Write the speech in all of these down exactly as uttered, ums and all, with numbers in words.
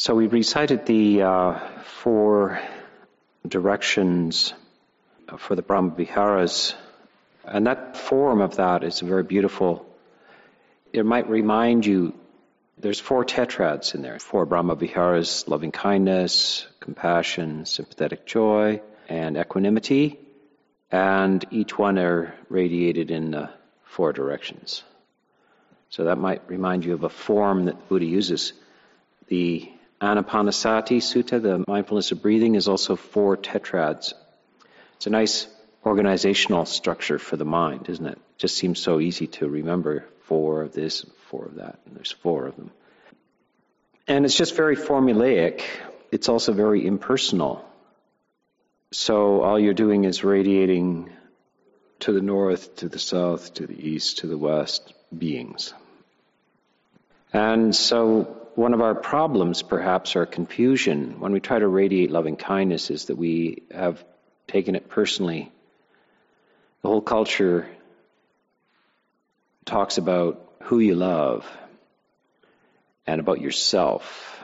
So we recited the uh, four directions for the Brahma-Viharas, and that form of that is very beautiful. It might remind you, there's four tetrads in there, four Brahma-Viharas: loving-kindness, compassion, sympathetic joy, and equanimity, and each one are radiated in uh, four directions. So that might remind you of a form that the Buddha uses. The Anapanasati Sutta, the mindfulness of breathing, is also four tetrads. It's a nice organizational structure for the mind, isn't it? It just seems so easy to remember four of this, four of that, and there's four of them. And it's just very formulaic. It's also very impersonal. So all you're doing is radiating to the north, to the south, to the east, to the west, beings. And so one of our problems, perhaps, or confusion, when we try to radiate loving kindness, is that we have taken it personally. The whole culture talks about who you love and about yourself.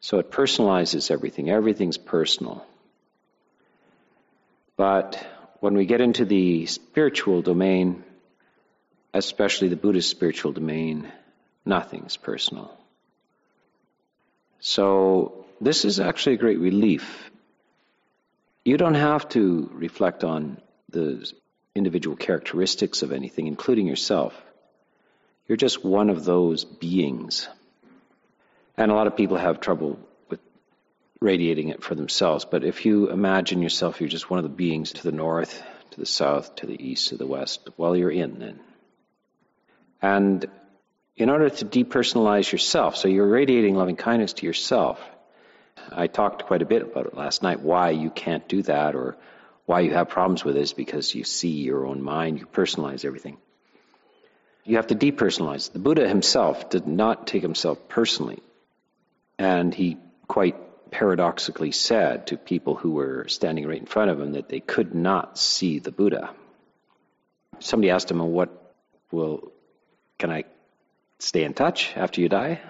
So it personalizes everything. Everything's personal. But when we get into the spiritual domain, especially the Buddhist spiritual domain, nothing's personal. So this is actually a great relief. You don't have to reflect on the individual characteristics of anything, including yourself. You're just one of those beings. And a lot of people have trouble with radiating it for themselves. But if you imagine yourself, you're just one of the beings to the north, to the south, to the east, to the west, well, you're in then. And in order to depersonalize yourself, so you're radiating loving kindness to yourself. I talked quite a bit about it last night, why you can't do that, or why you have problems with it, is because you see your own mind, you personalize everything. You have to depersonalize. The Buddha himself did not take himself personally. And he quite paradoxically said to people who were standing right in front of him that they could not see the Buddha. Somebody asked him, well, what will, can I stay in touch after you die?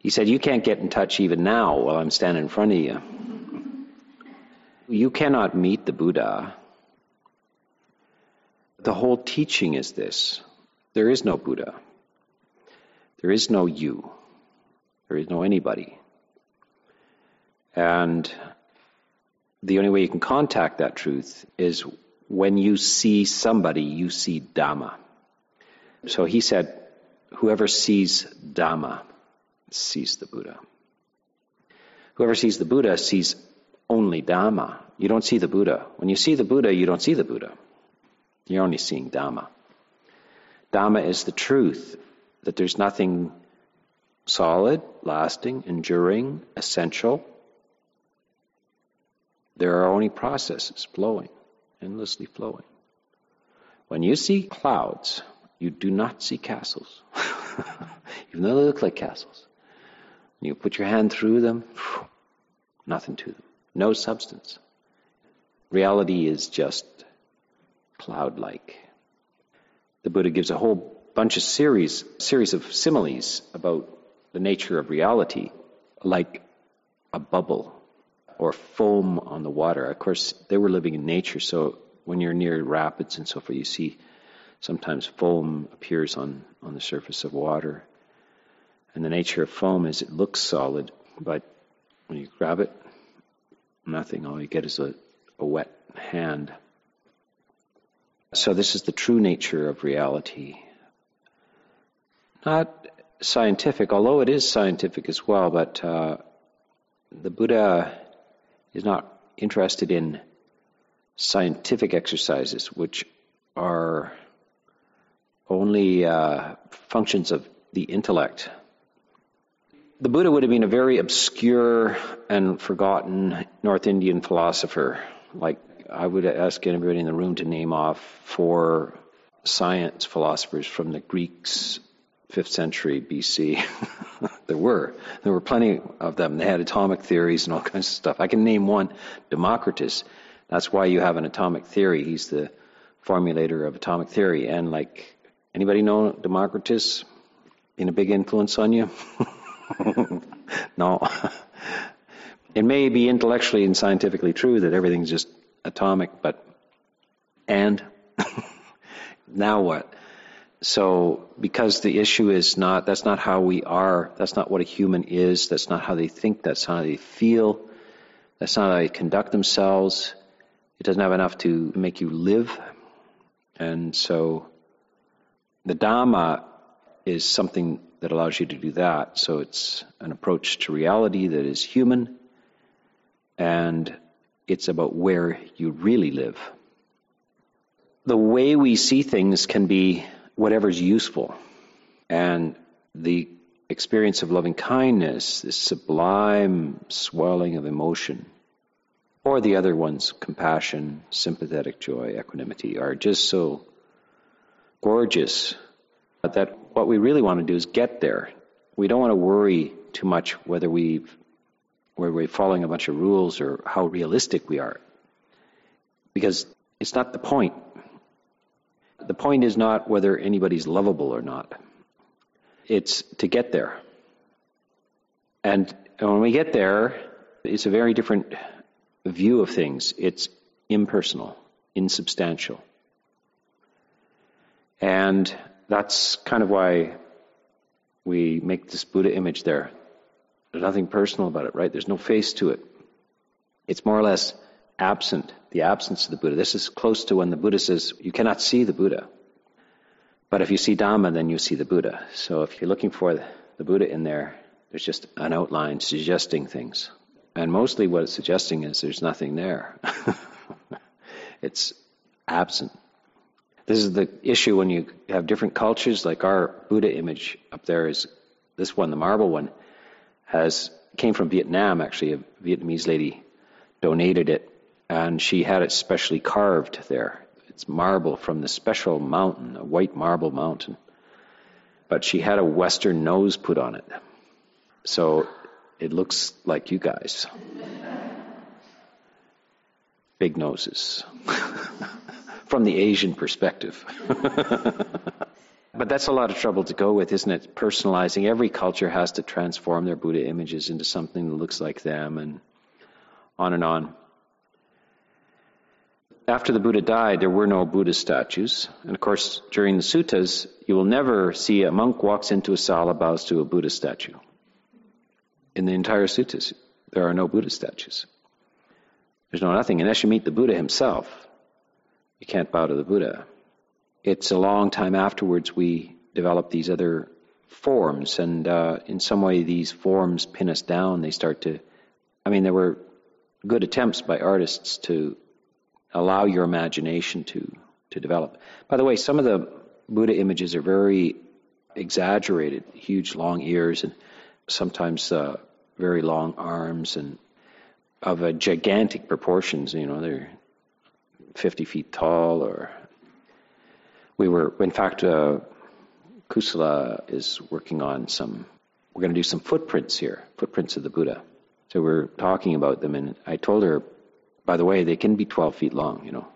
He said, you can't get in touch even now while I'm standing in front of you. You cannot meet the Buddha. The whole teaching is this. There is no Buddha. There is no you. There is no anybody. And the only way you can contact that truth is when you see somebody, you see Dhamma. So he said, whoever sees Dhamma sees the Buddha. Whoever sees the Buddha sees only Dhamma. You don't see the Buddha. When you see the Buddha, you don't see the Buddha. You're only seeing Dhamma. Dhamma is the truth, that there's nothing solid, lasting, enduring, essential. There are only processes flowing, endlessly flowing. When you see clouds, you do not see castles, even though they look like castles. You put your hand through them, phew, nothing to them, no substance. Reality is just cloud-like. The Buddha gives a whole bunch of series, series of similes about the nature of reality, like a bubble or foam on the water. Of course, they were living in nature, so when you're near rapids and so forth, you see sometimes foam appears on, on the surface of water. And the nature of foam is it looks solid, but when you grab it, nothing. All you get is a, a wet hand. So this is the true nature of reality. Not scientific, although it is scientific as well, but uh, the Buddha is not interested in scientific exercises, which are only uh, functions of the intellect. The Buddha would have been a very obscure and forgotten North Indian philosopher. Like, I would ask anybody in the room to name off four science philosophers from the Greeks, fifth century B C There were. There were plenty of them. They had atomic theories and all kinds of stuff. I can name one, Democritus. That's why you have an atomic theory. He's the formulator of atomic theory. And like, anybody know Democritus? been a big influence on you? No. It may be intellectually and scientifically true that everything's just atomic, but and now what? So because the issue is not, that's not how we are, that's not what a human is, that's not how they think, that's how they feel, that's not how they conduct themselves. It doesn't have enough to make you live. And so the Dhamma is something that allows you to do that. So it's an approach to reality that is human, and it's about where you really live. The way we see things can be whatever's useful. And the experience of loving kindness, this sublime swelling of emotion, or the other ones, compassion, sympathetic joy, equanimity, are just so gorgeous that what we really want to do is get there. We don't want to worry too much whether we've, whether we're following a bunch of rules or how realistic we are, because it's not the point. The point is not whether anybody's lovable or not. It's to get there. And when we get there, it's a very different view of things. It's impersonal, insubstantial. And that's kind of why we make this Buddha image there. There's nothing personal about it, right? There's no face to it. It's more or less absent, the absence of the Buddha. This is close to when the Buddha says, you cannot see the Buddha. But if you see Dhamma, then you see the Buddha. So if you're looking for the Buddha in there, there's just an outline suggesting things. And mostly what it's suggesting is there's nothing there. It's absent. This is the issue when you have different cultures, like our Buddha image up there is, this one, the marble one, has came from Vietnam, actually. A Vietnamese lady donated it. And she had it specially carved there. It's marble from the special mountain, a white marble mountain. But she had a Western nose put on it. So it looks like you guys. Big noses. From the Asian perspective. But that's a lot of trouble to go with, isn't it? Personalizing. Every culture has to transform their Buddha images into something that looks like them, and on and on. After the Buddha died, there were no Buddha statues. And of course, during the suttas, you will never see a monk walks into a sala, bows to a Buddha statue. In the entire suttas, there are no Buddha statues. There's no nothing. Unless you meet the Buddha himself, you can't bow to the Buddha. It's a long time afterwards we develop these other forms. And uh, in some way, these forms pin us down. They start to... I mean, there were good attempts by artists to allow your imagination to, to develop. By the way, some of the Buddha images are very exaggerated, huge long ears and sometimes uh, very long arms and of a gigantic proportions, you know, they're fifty feet tall or... We were, in fact, uh, Kusala is working on some, we're going to do some footprints here, footprints of the Buddha. So we're talking about them, and I told her, by the way, they can be twelve feet long, you know.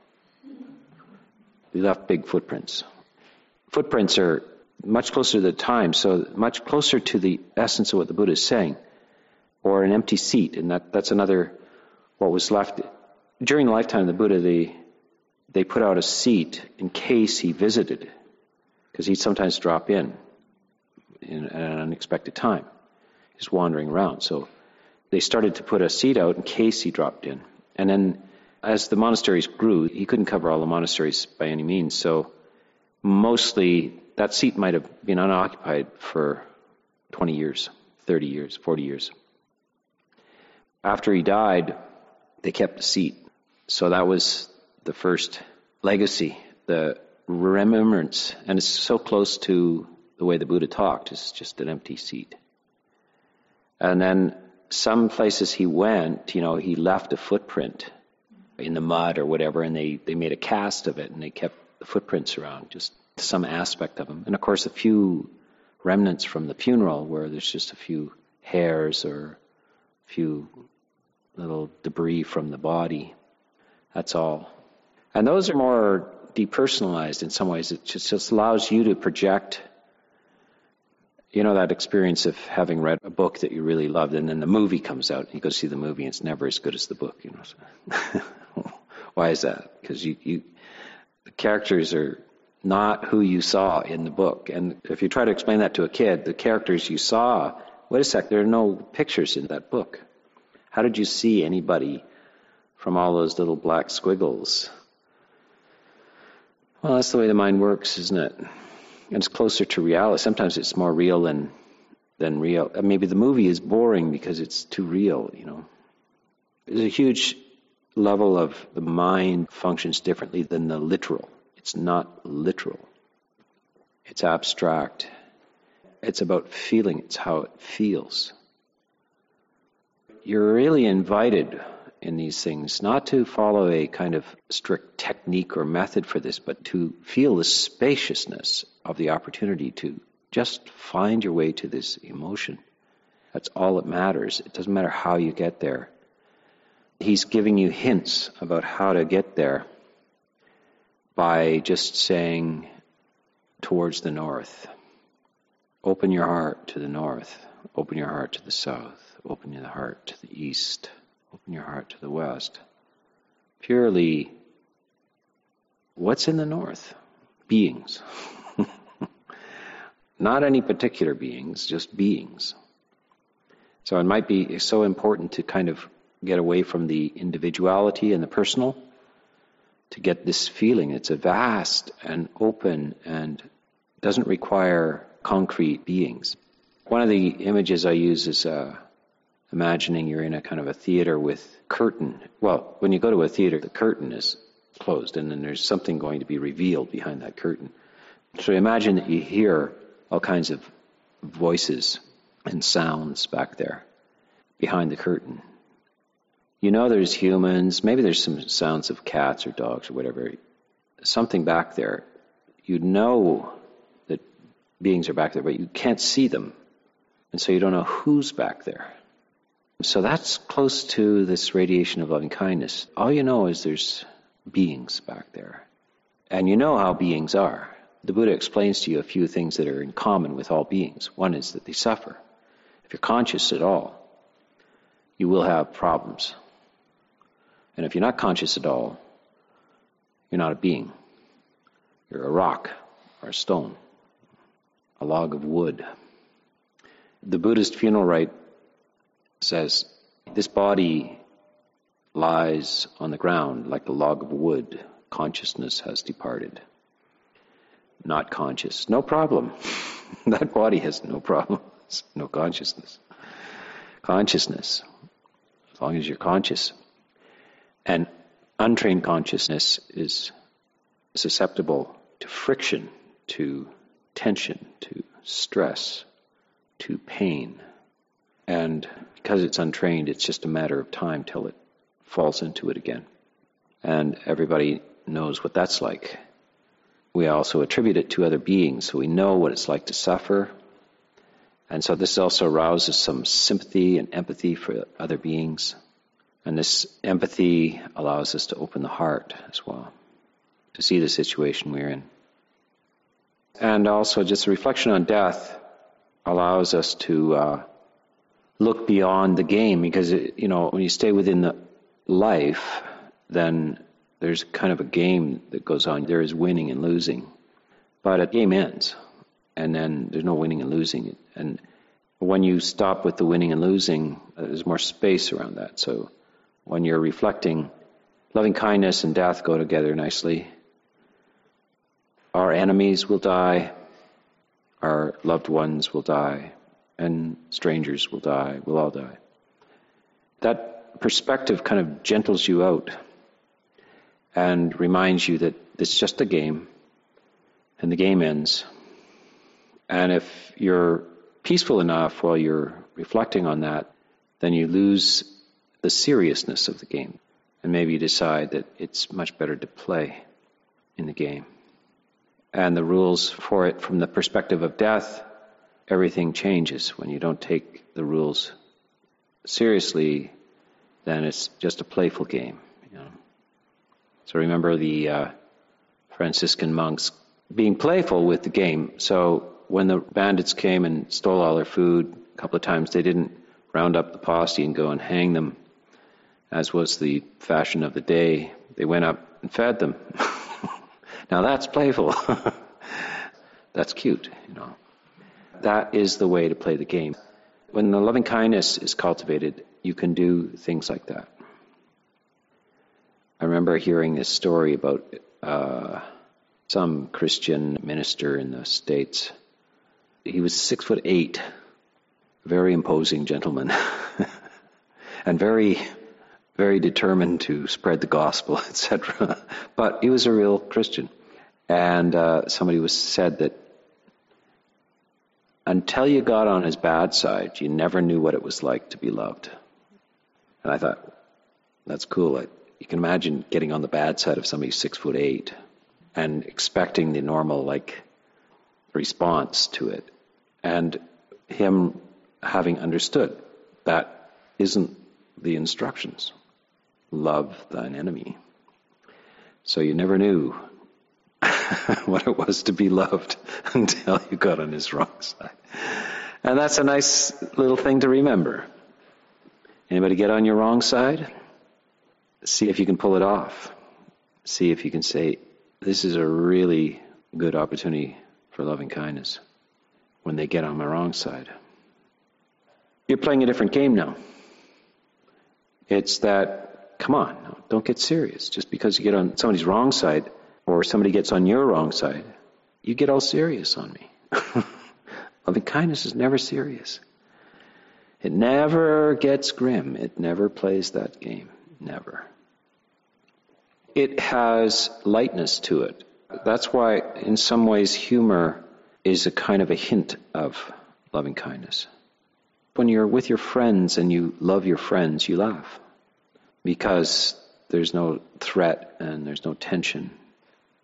We left big footprints. Footprints are much closer to the time, so much closer to the essence of what the Buddha is saying. Or an empty seat, and that, that's another, what was left. During the lifetime of the Buddha, they, they put out a seat in case he visited, because he'd sometimes drop in, in at an unexpected time, just wandering around. So they started to put a seat out in case he dropped in. And then as the monasteries grew, he couldn't cover all the monasteries by any means, so mostly that seat might have been unoccupied for twenty years, thirty years, forty years. After he died, they kept the seat. So that was the first legacy, the remembrance. And it's so close to the way the Buddha talked. It's just an empty seat. And then some places he went, you know, he left a footprint in the mud or whatever, and they, they made a cast of it, and they kept the footprints around, just some aspect of them. And, of course, a few remnants from the funeral where there's just a few hairs or a few little debris from the body. That's all. And those are more depersonalized in some ways. It just, just allows you to project You know that experience of having read a book that you really loved, and then the movie comes out, and you go see the movie, and it's never as good as the book. You know, so why is that? Because you, you, the characters are not who you saw in the book. And if you try to explain that to a kid, the characters you saw, wait a sec, there are no pictures in that book. How did you see anybody from all those little black squiggles? Well, that's the way the mind works, isn't it? And it's closer to reality. Sometimes it's more real than than real. Maybe the movie is boring because it's too real, you know. There's a huge level of the mind functions differently than the literal. It's not literal. It's abstract. It's about feeling. It's how it feels. You're really invited in these things not to follow a kind of strict technique or method for this, but to feel the spaciousness of the opportunity to just find your way to this emotion. That's all that matters. It doesn't matter how you get there. He's giving you hints about how to get there by just saying, towards the north. Open your heart to the north. Open your heart to the south. Open your heart to the east. Open your heart to the west. Purely, what's in the north? Beings. Not any particular beings, just beings. So it might be so important to kind of get away from the individuality and the personal to get this feeling. It's a vast and open and doesn't require concrete beings. One of the images I use is uh, imagining you're in a kind of a theater with curtain. Well, when you go to a theater, the curtain is closed and then there's something going to be revealed behind that curtain. So imagine that you hear all kinds of voices and sounds back there behind the curtain. You know there's humans, maybe there's some sounds of cats or dogs or whatever, something back there. You know that beings are back there, but you can't see them. And so you don't know who's back there. So that's close to this radiation of loving kindness. All you know is there's beings back there. And you know how beings are. The Buddha explains to you a few things that are in common with all beings. One is that they suffer. If you're conscious at all, you will have problems. And if you're not conscious at all, you're not a being. You're a rock or a stone, a log of wood. The Buddhist funeral rite says, this body lies on the ground like a log of wood. Consciousness has departed. Not conscious. No problem. That body has no problem. It's no consciousness. Consciousness, as long as you're conscious. And untrained consciousness is susceptible to friction, to tension, to stress, to pain. And because it's untrained, it's just a matter of time till it falls into it again. And everybody knows what that's like. We also attribute it to other beings, so we know what it's like to suffer. And so this also arouses some sympathy and empathy for other beings. And this empathy allows us to open the heart as well, to see the situation we're in. And also just a reflection on death allows us to uh, look beyond the game, because, it, you know, when you stay within the life, then there's kind of a game that goes on. There is winning and losing. But a game ends, and then there's no winning and losing. And when you stop with the winning and losing, there's more space around that. So when you're reflecting, loving kindness and death go together nicely. Our enemies will die. Our loved ones will die. And strangers will die. We'll all die. That perspective kind of gentles you out and reminds you that it's just a game, and the game ends. And if you're peaceful enough while you're reflecting on that, then you lose the seriousness of the game. And maybe you decide that it's much better to play in the game. And the rules for it from the perspective of death, everything changes. When you don't take the rules seriously, then it's just a playful game. You know? So remember the uh, Franciscan monks being playful with the game. So when the bandits came and stole all their food a couple of times, they didn't round up the posse and go and hang them, as was the fashion of the day. They went up and fed them. Now that's playful. That's cute, you know. That is the way to play the game. When the loving kindness is cultivated, you can do things like that. I remember hearing this story about uh, some Christian minister in the States. He was six foot eight, very imposing gentleman, and very, very determined to spread the gospel, et cetera. But he was a real Christian. And uh, somebody was said that until you got on his bad side, you never knew what it was like to be loved. And I thought, that's cool. I, You can imagine getting on the bad side of somebody six foot eight and expecting the normal like response to it. And him having understood that isn't the instructions. Love thine enemy. So you never knew what it was to be loved until you got on his wrong side. And that's a nice little thing to remember. Anybody get on your wrong side? See if you can pull it off. See if you can say, this is a really good opportunity for loving kindness when they get on my wrong side. You're playing a different game now. It's that, come on, no, don't get serious. Just because you get on somebody's wrong side or somebody gets on your wrong side, you get all serious on me. Loving kindness is never serious. It never gets grim. It never plays that game. Never. It has lightness to it. That's why, in some ways, humor is a kind of a hint of loving kindness. When you're with your friends and you love your friends, you laugh because there's no threat and there's no tension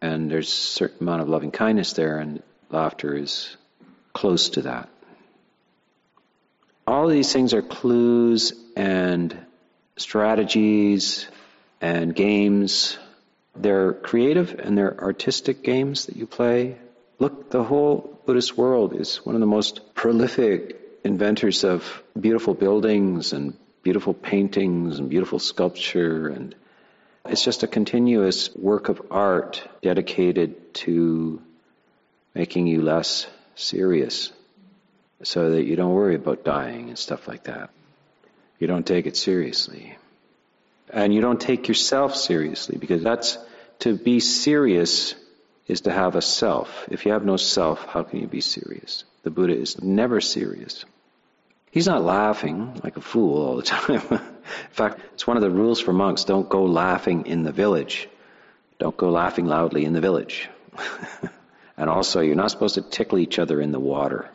and there's a certain amount of loving kindness there, and laughter is close to that. All of these things are clues and strategies and games. They're creative and they're artistic games that you play. Look, the whole Buddhist world is one of the most prolific inventors of beautiful buildings and beautiful paintings and beautiful sculpture. And it's just a continuous work of art dedicated to making you less serious so that you don't worry about dying and stuff like that. You don't take it seriously. And you don't take yourself seriously, because that's, to be serious is to have a self. If you have no self, how can you be serious? The Buddha is never serious. He's not laughing like a fool all the time. In fact, it's one of the rules for monks, don't go laughing in the village. Don't go laughing loudly in the village. And also, you're not supposed to tickle each other in the water.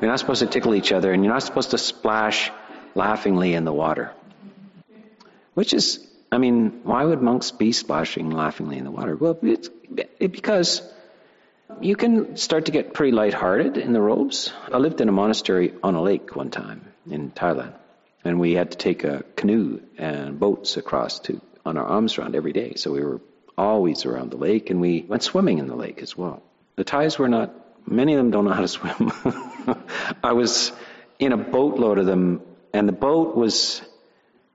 You're not supposed to tickle each other, and you're not supposed to splash laughingly in the water. Which is, I mean, why would monks be splashing laughingly in the water? Well, it's it, because you can start to get pretty lighthearted in the robes. I lived in a monastery on a lake one time in Thailand, and we had to take a canoe and boats across to on our arms round every day. So we were always around the lake, and we went swimming in the lake as well. The Thais were not... Many of them don't know how to swim. I was in a boatload of them, and the boat was,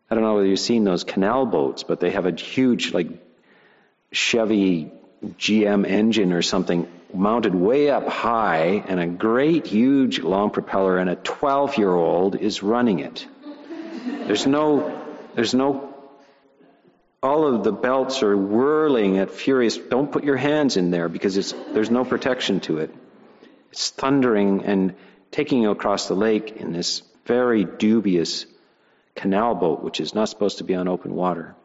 I don't know whether you've seen those canal boats, but they have a huge, like, Chevy G M engine or something mounted way up high, and a great, huge, long propeller, and a twelve-year-old is running it. There's no, there's no, all of the belts are whirling at furious, don't put your hands in there because it's, there's no protection to it. It's thundering and taking you across the lake in this very dubious canal boat, which is not supposed to be on open water.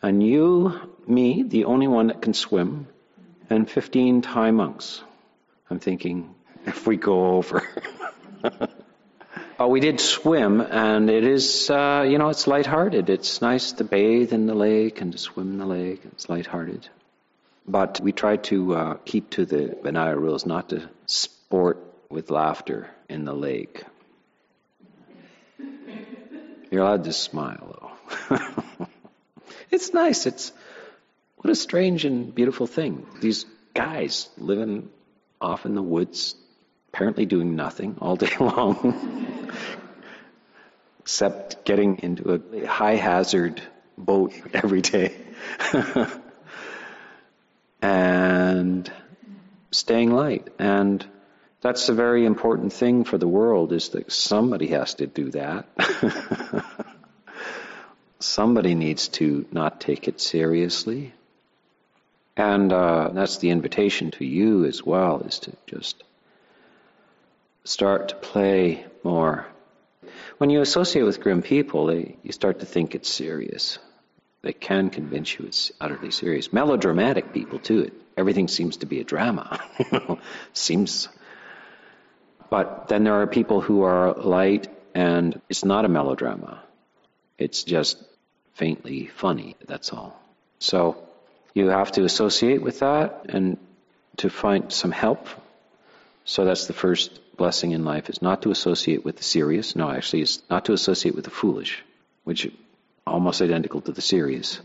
And you, me, the only one that can swim, and fifteen Thai monks. I'm thinking, if we go over. Oh, we did swim, and it is, uh, you know, it's lighthearted. It's nice to bathe in the lake and to swim in the lake. It's lighthearted. But we tried to uh, keep to the Vinaya rules, not to sport with laughter in the lake. You're allowed to smile, though. It's nice. It's what a strange and beautiful thing. These guys living off in the woods, apparently doing nothing all day long, except getting into a high-hazard boat every day. And staying light. And that's a very important thing for the world, is that somebody has to do that. Somebody needs to not take it seriously. And uh, that's the invitation to you as well, is to just start to play more. When you associate with grim people, they, you start to think it's serious. They can convince you it's utterly serious. Melodramatic people, too. It, everything seems to be a drama. You know, seems. But then there are people who are light, and it's not a melodrama. It's just faintly funny, that's all. So you have to associate with that and to find some help. So that's the first blessing in life, is not to associate with the serious. No, actually, it's not to associate with the foolish, which is almost identical to the serious.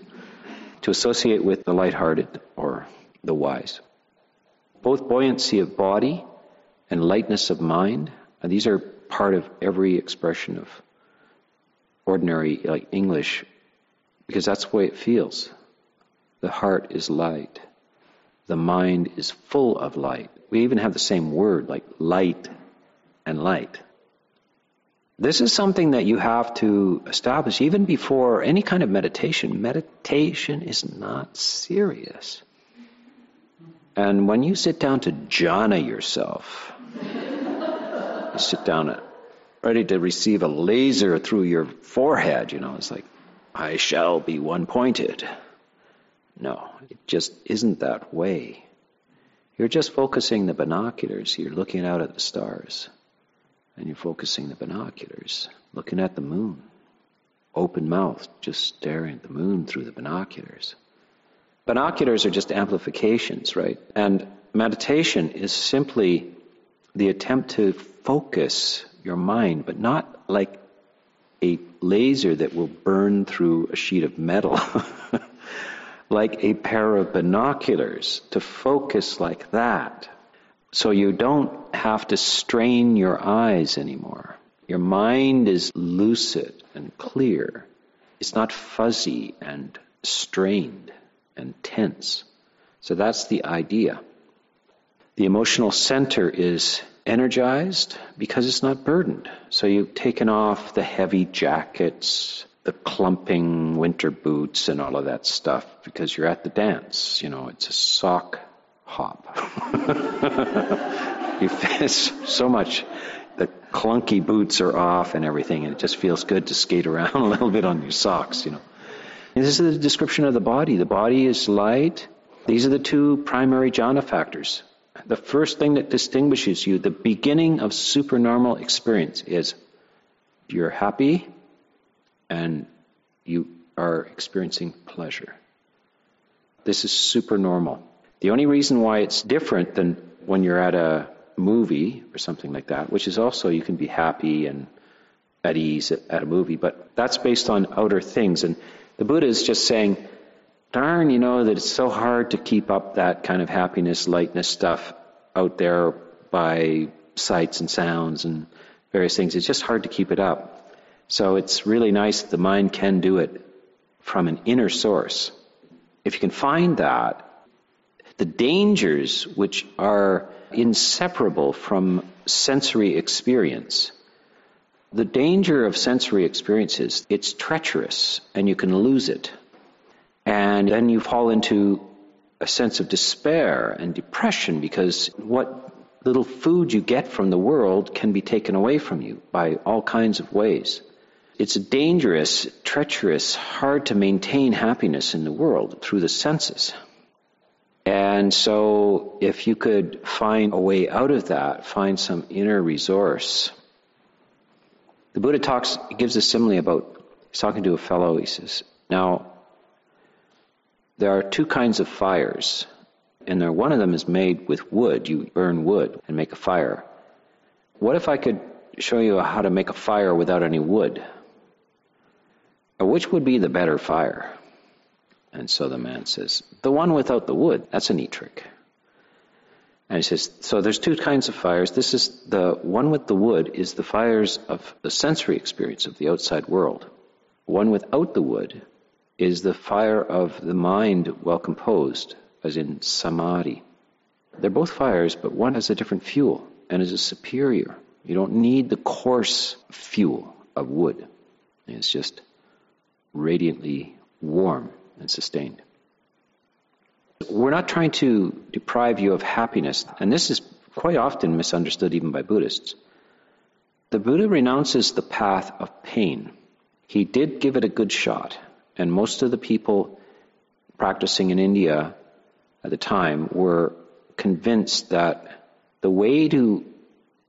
To associate with the lighthearted or the wise. Both buoyancy of body and lightness of mind, and these are part of every expression of ordinary, like, English, because that's the way it feels. The heart is light. The mind is full of light. We even have the same word, like light and light. This is something that you have to establish even before any kind of meditation. Meditation is not serious. And when you sit down to jhana yourself, you sit down at ready to receive a laser through your forehead, you know. It's like, I shall be one-pointed. No, it just isn't that way. You're just focusing the binoculars. You're looking out at the stars. And you're focusing the binoculars, looking at the moon. Open mouth, just staring at the moon through the binoculars. Binoculars are just amplifications, right? And meditation is simply the attempt to focus your mind, but not like a laser that will burn through a sheet of metal. Like a pair of binoculars, to focus like that. So you don't have to strain your eyes anymore. Your mind is lucid and clear. It's not fuzzy and strained and tense. So that's the idea. The emotional center is energized because it's not burdened. So you've taken off the heavy jackets, the clumping winter boots and all of that stuff, because you're at the dance. You know, it's a sock hop. You finish so much. The clunky boots are off and everything, and it just feels good to skate around a little bit on your socks, you know. And this is the description of the body. The body is light. These are the two primary jhana factors. The first thing that distinguishes you, the beginning of supernormal experience, is you're happy and you are experiencing pleasure. This is supernormal. The only reason why it's different than when you're at a movie or something like that, which is also, you can be happy and at ease at, at a movie, but that's based on outer things. And the Buddha is just saying, darn, you know, that it's so hard to keep up that kind of happiness, lightness stuff out there by sights and sounds and various things. It's just hard to keep it up. So it's really nice that the mind can do it from an inner source. If you can find that, the dangers which are inseparable from sensory experience, the danger of sensory experience is it's treacherous and you can lose it. And then you fall into a sense of despair and depression, because what little food you get from the world can be taken away from you by all kinds of ways. It's dangerous, treacherous, hard to maintain happiness in the world through the senses. And so if you could find a way out of that, find some inner resource. The Buddha talks, he gives a simile about, he's talking to a fellow, he says, now, there are two kinds of fires, and there, one of them is made with wood. You burn wood and make a fire. What if I could show you how to make a fire without any wood? Or which would be the better fire? And so the man says, the one without the wood, that's a neat trick. And he says, so there's two kinds of fires. This is the one with the wood is the fires of the sensory experience of the outside world. One without the wood is the fire of the mind well composed, as in samadhi. They're both fires, but one has a different fuel and is a superior. You don't need the coarse fuel of wood. It's just radiantly warm and sustained. We're not trying to deprive you of happiness, and this is quite often misunderstood even by Buddhists. The Buddha renounces the path of pain. He did give it a good shot, and most of the people practicing in India at the time were convinced that the way to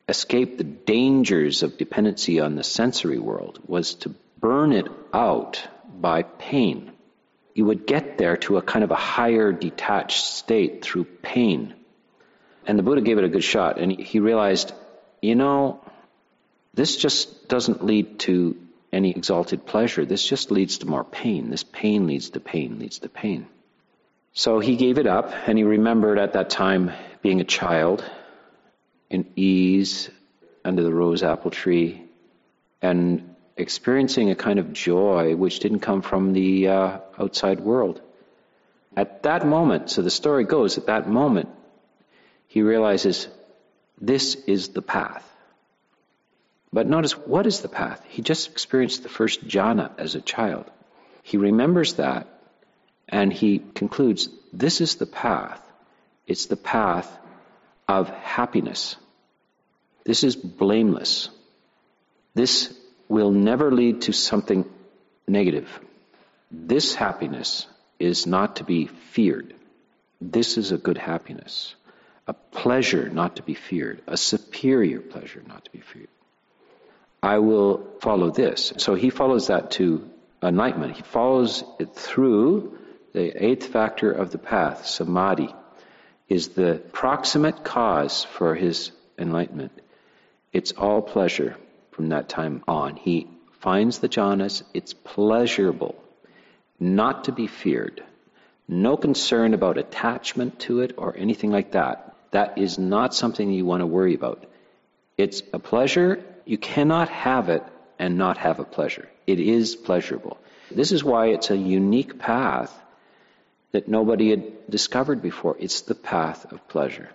escape the dangers of dependency on the sensory world was to burn it out by pain. You would get there to a kind of a higher detached state through pain. And the Buddha gave it a good shot, and he realized, you know, this just doesn't lead to any exalted pleasure. This just leads to more pain. This pain leads to pain, leads to pain. So he gave it up, and he remembered at that time being a child in ease under the rose apple tree and experiencing a kind of joy which didn't come from the uh, outside world. At that moment, so the story goes, at that moment, he realizes this is the path. But notice, what is the path? He just experienced the first jhana as a child. He remembers that, and he concludes, this is the path. It's the path of happiness. This is blameless. This will never lead to something negative. This happiness is not to be feared. This is a good happiness, a pleasure not to be feared, a superior pleasure not to be feared. I will follow this. So he follows that to enlightenment. He follows it through the eighth factor of the path, samadhi, is the proximate cause for his enlightenment. It's all pleasure. From that time on, he finds the jhanas. It's pleasurable, not to be feared. No concern about attachment to it or anything like that. That is not something you want to worry about. It's a pleasure. You cannot have it and not have a pleasure. It is pleasurable. This is why it's a unique path that nobody had discovered before. It's the path of pleasure,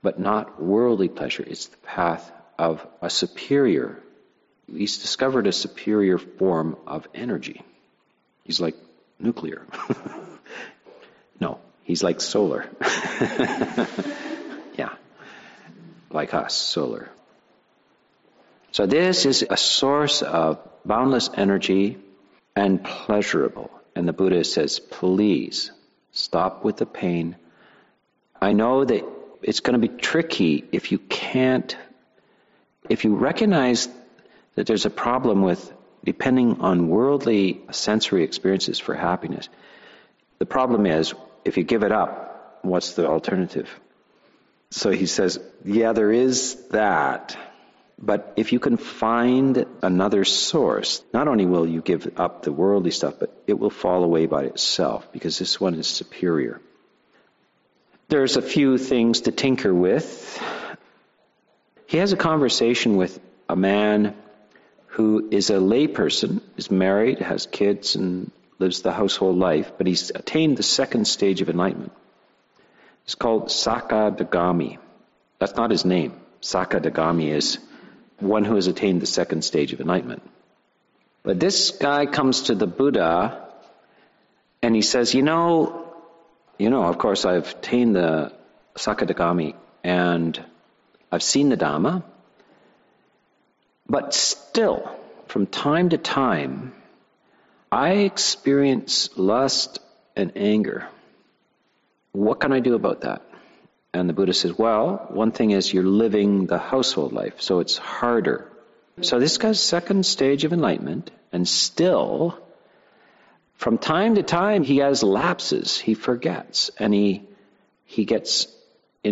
but not worldly pleasure. It's the path of a superior. He's discovered a superior form of energy. He's like nuclear. No, he's like solar. Yeah, like us, solar. So this is a source of boundless energy and pleasurable. And the Buddha says, please stop with the pain. I know that it's going to be tricky if you can't If you recognize that there's a problem with depending on worldly sensory experiences for happiness, the problem is, if you give it up, what's the alternative? So he says, yeah, there is that. But if you can find another source, not only will you give up the worldly stuff, but it will fall away by itself, because this one is superior. There's a few things to tinker with. He has a conversation with a man who is a layperson, is married, has kids, and lives the household life, but he's attained the second stage of enlightenment. It's called Sakadagami. That's not his name. Sakadagami is one who has attained the second stage of enlightenment. But this guy comes to the Buddha, and he says, you know, you know, of course, I've attained the Sakadagami, and I've seen the Dhamma, but still, from time to time, I experience lust and anger. What can I do about that? And the Buddha says, well, one thing is you're living the household life, so it's harder. So this guy's second stage of enlightenment, and still, from time to time, he has lapses, he forgets, and he he gets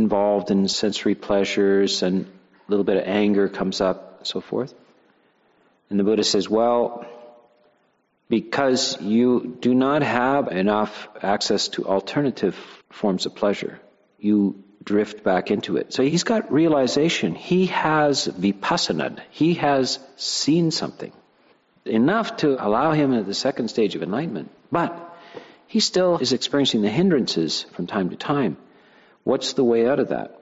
involved in sensory pleasures, and a little bit of anger comes up, and so forth. And the Buddha says, well, because you do not have enough access to alternative forms of pleasure, you drift back into it. So he's got realization. He has vipassanad. He has seen something. Enough to allow him at the second stage of enlightenment. But he still is experiencing the hindrances from time to time. What's the way out of that?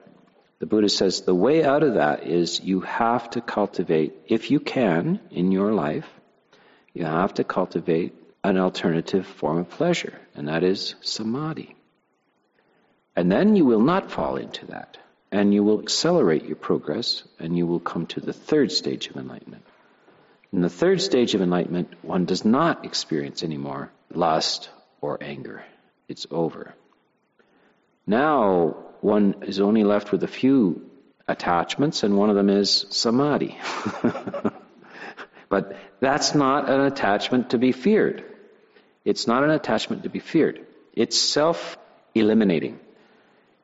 The Buddha says the way out of that is you have to cultivate, if you can, in your life, you have to cultivate an alternative form of pleasure, and that is samadhi. And then you will not fall into that, and you will accelerate your progress, and you will come to the third stage of enlightenment. In the third stage of enlightenment, one does not experience anymore lust or anger. It's over. Now, one is only left with a few attachments, and one of them is samadhi. But that's not an attachment to be feared. It's not an attachment to be feared. It's self-eliminating.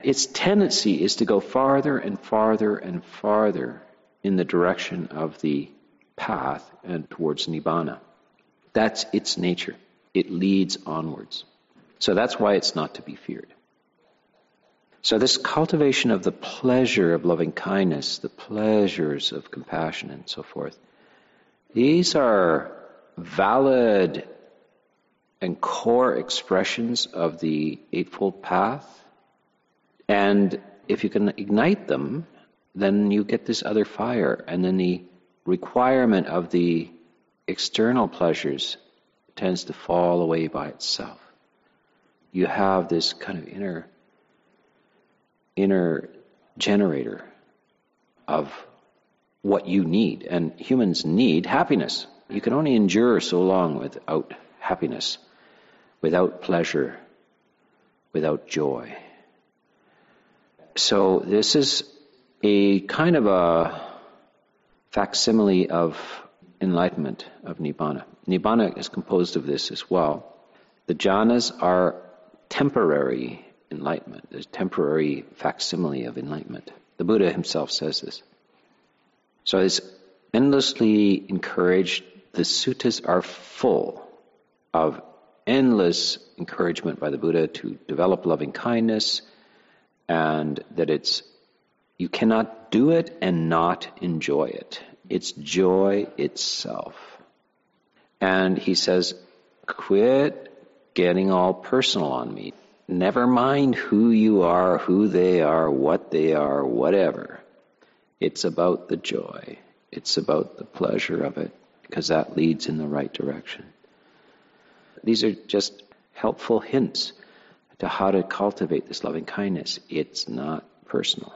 Its tendency is to go farther and farther and farther in the direction of the path and towards nibbana. That's its nature. It leads onwards. So that's why it's not to be feared. So this cultivation of the pleasure of loving kindness, the pleasures of compassion and so forth, these are valid and core expressions of the Eightfold Path. And if you can ignite them, then you get this other fire. And then the requirement of the external pleasures tends to fall away by itself. You have this kind of inner, inner generator of what you need. And humans need happiness. You can only endure so long without happiness, without pleasure, without joy. So this is a kind of a facsimile of enlightenment, of nibbana. Nibbana is composed of this as well. The jhanas are temporary enlightenment, the temporary facsimile of enlightenment. The Buddha himself says this. So it's endlessly encouraged. The suttas are full of endless encouragement by the Buddha to develop loving kindness, and that it's, you cannot do it and not enjoy it. It's joy itself. And he says, quit getting all personal on me. Never mind who you are, who they are, what they are, whatever. It's about the joy. It's about the pleasure of it, because that leads in the right direction. These are just helpful hints to how to cultivate this loving kindness. It's not personal,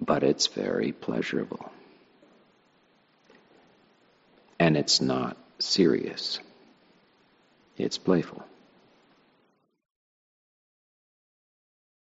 but it's very pleasurable. And it's not serious. It's playful.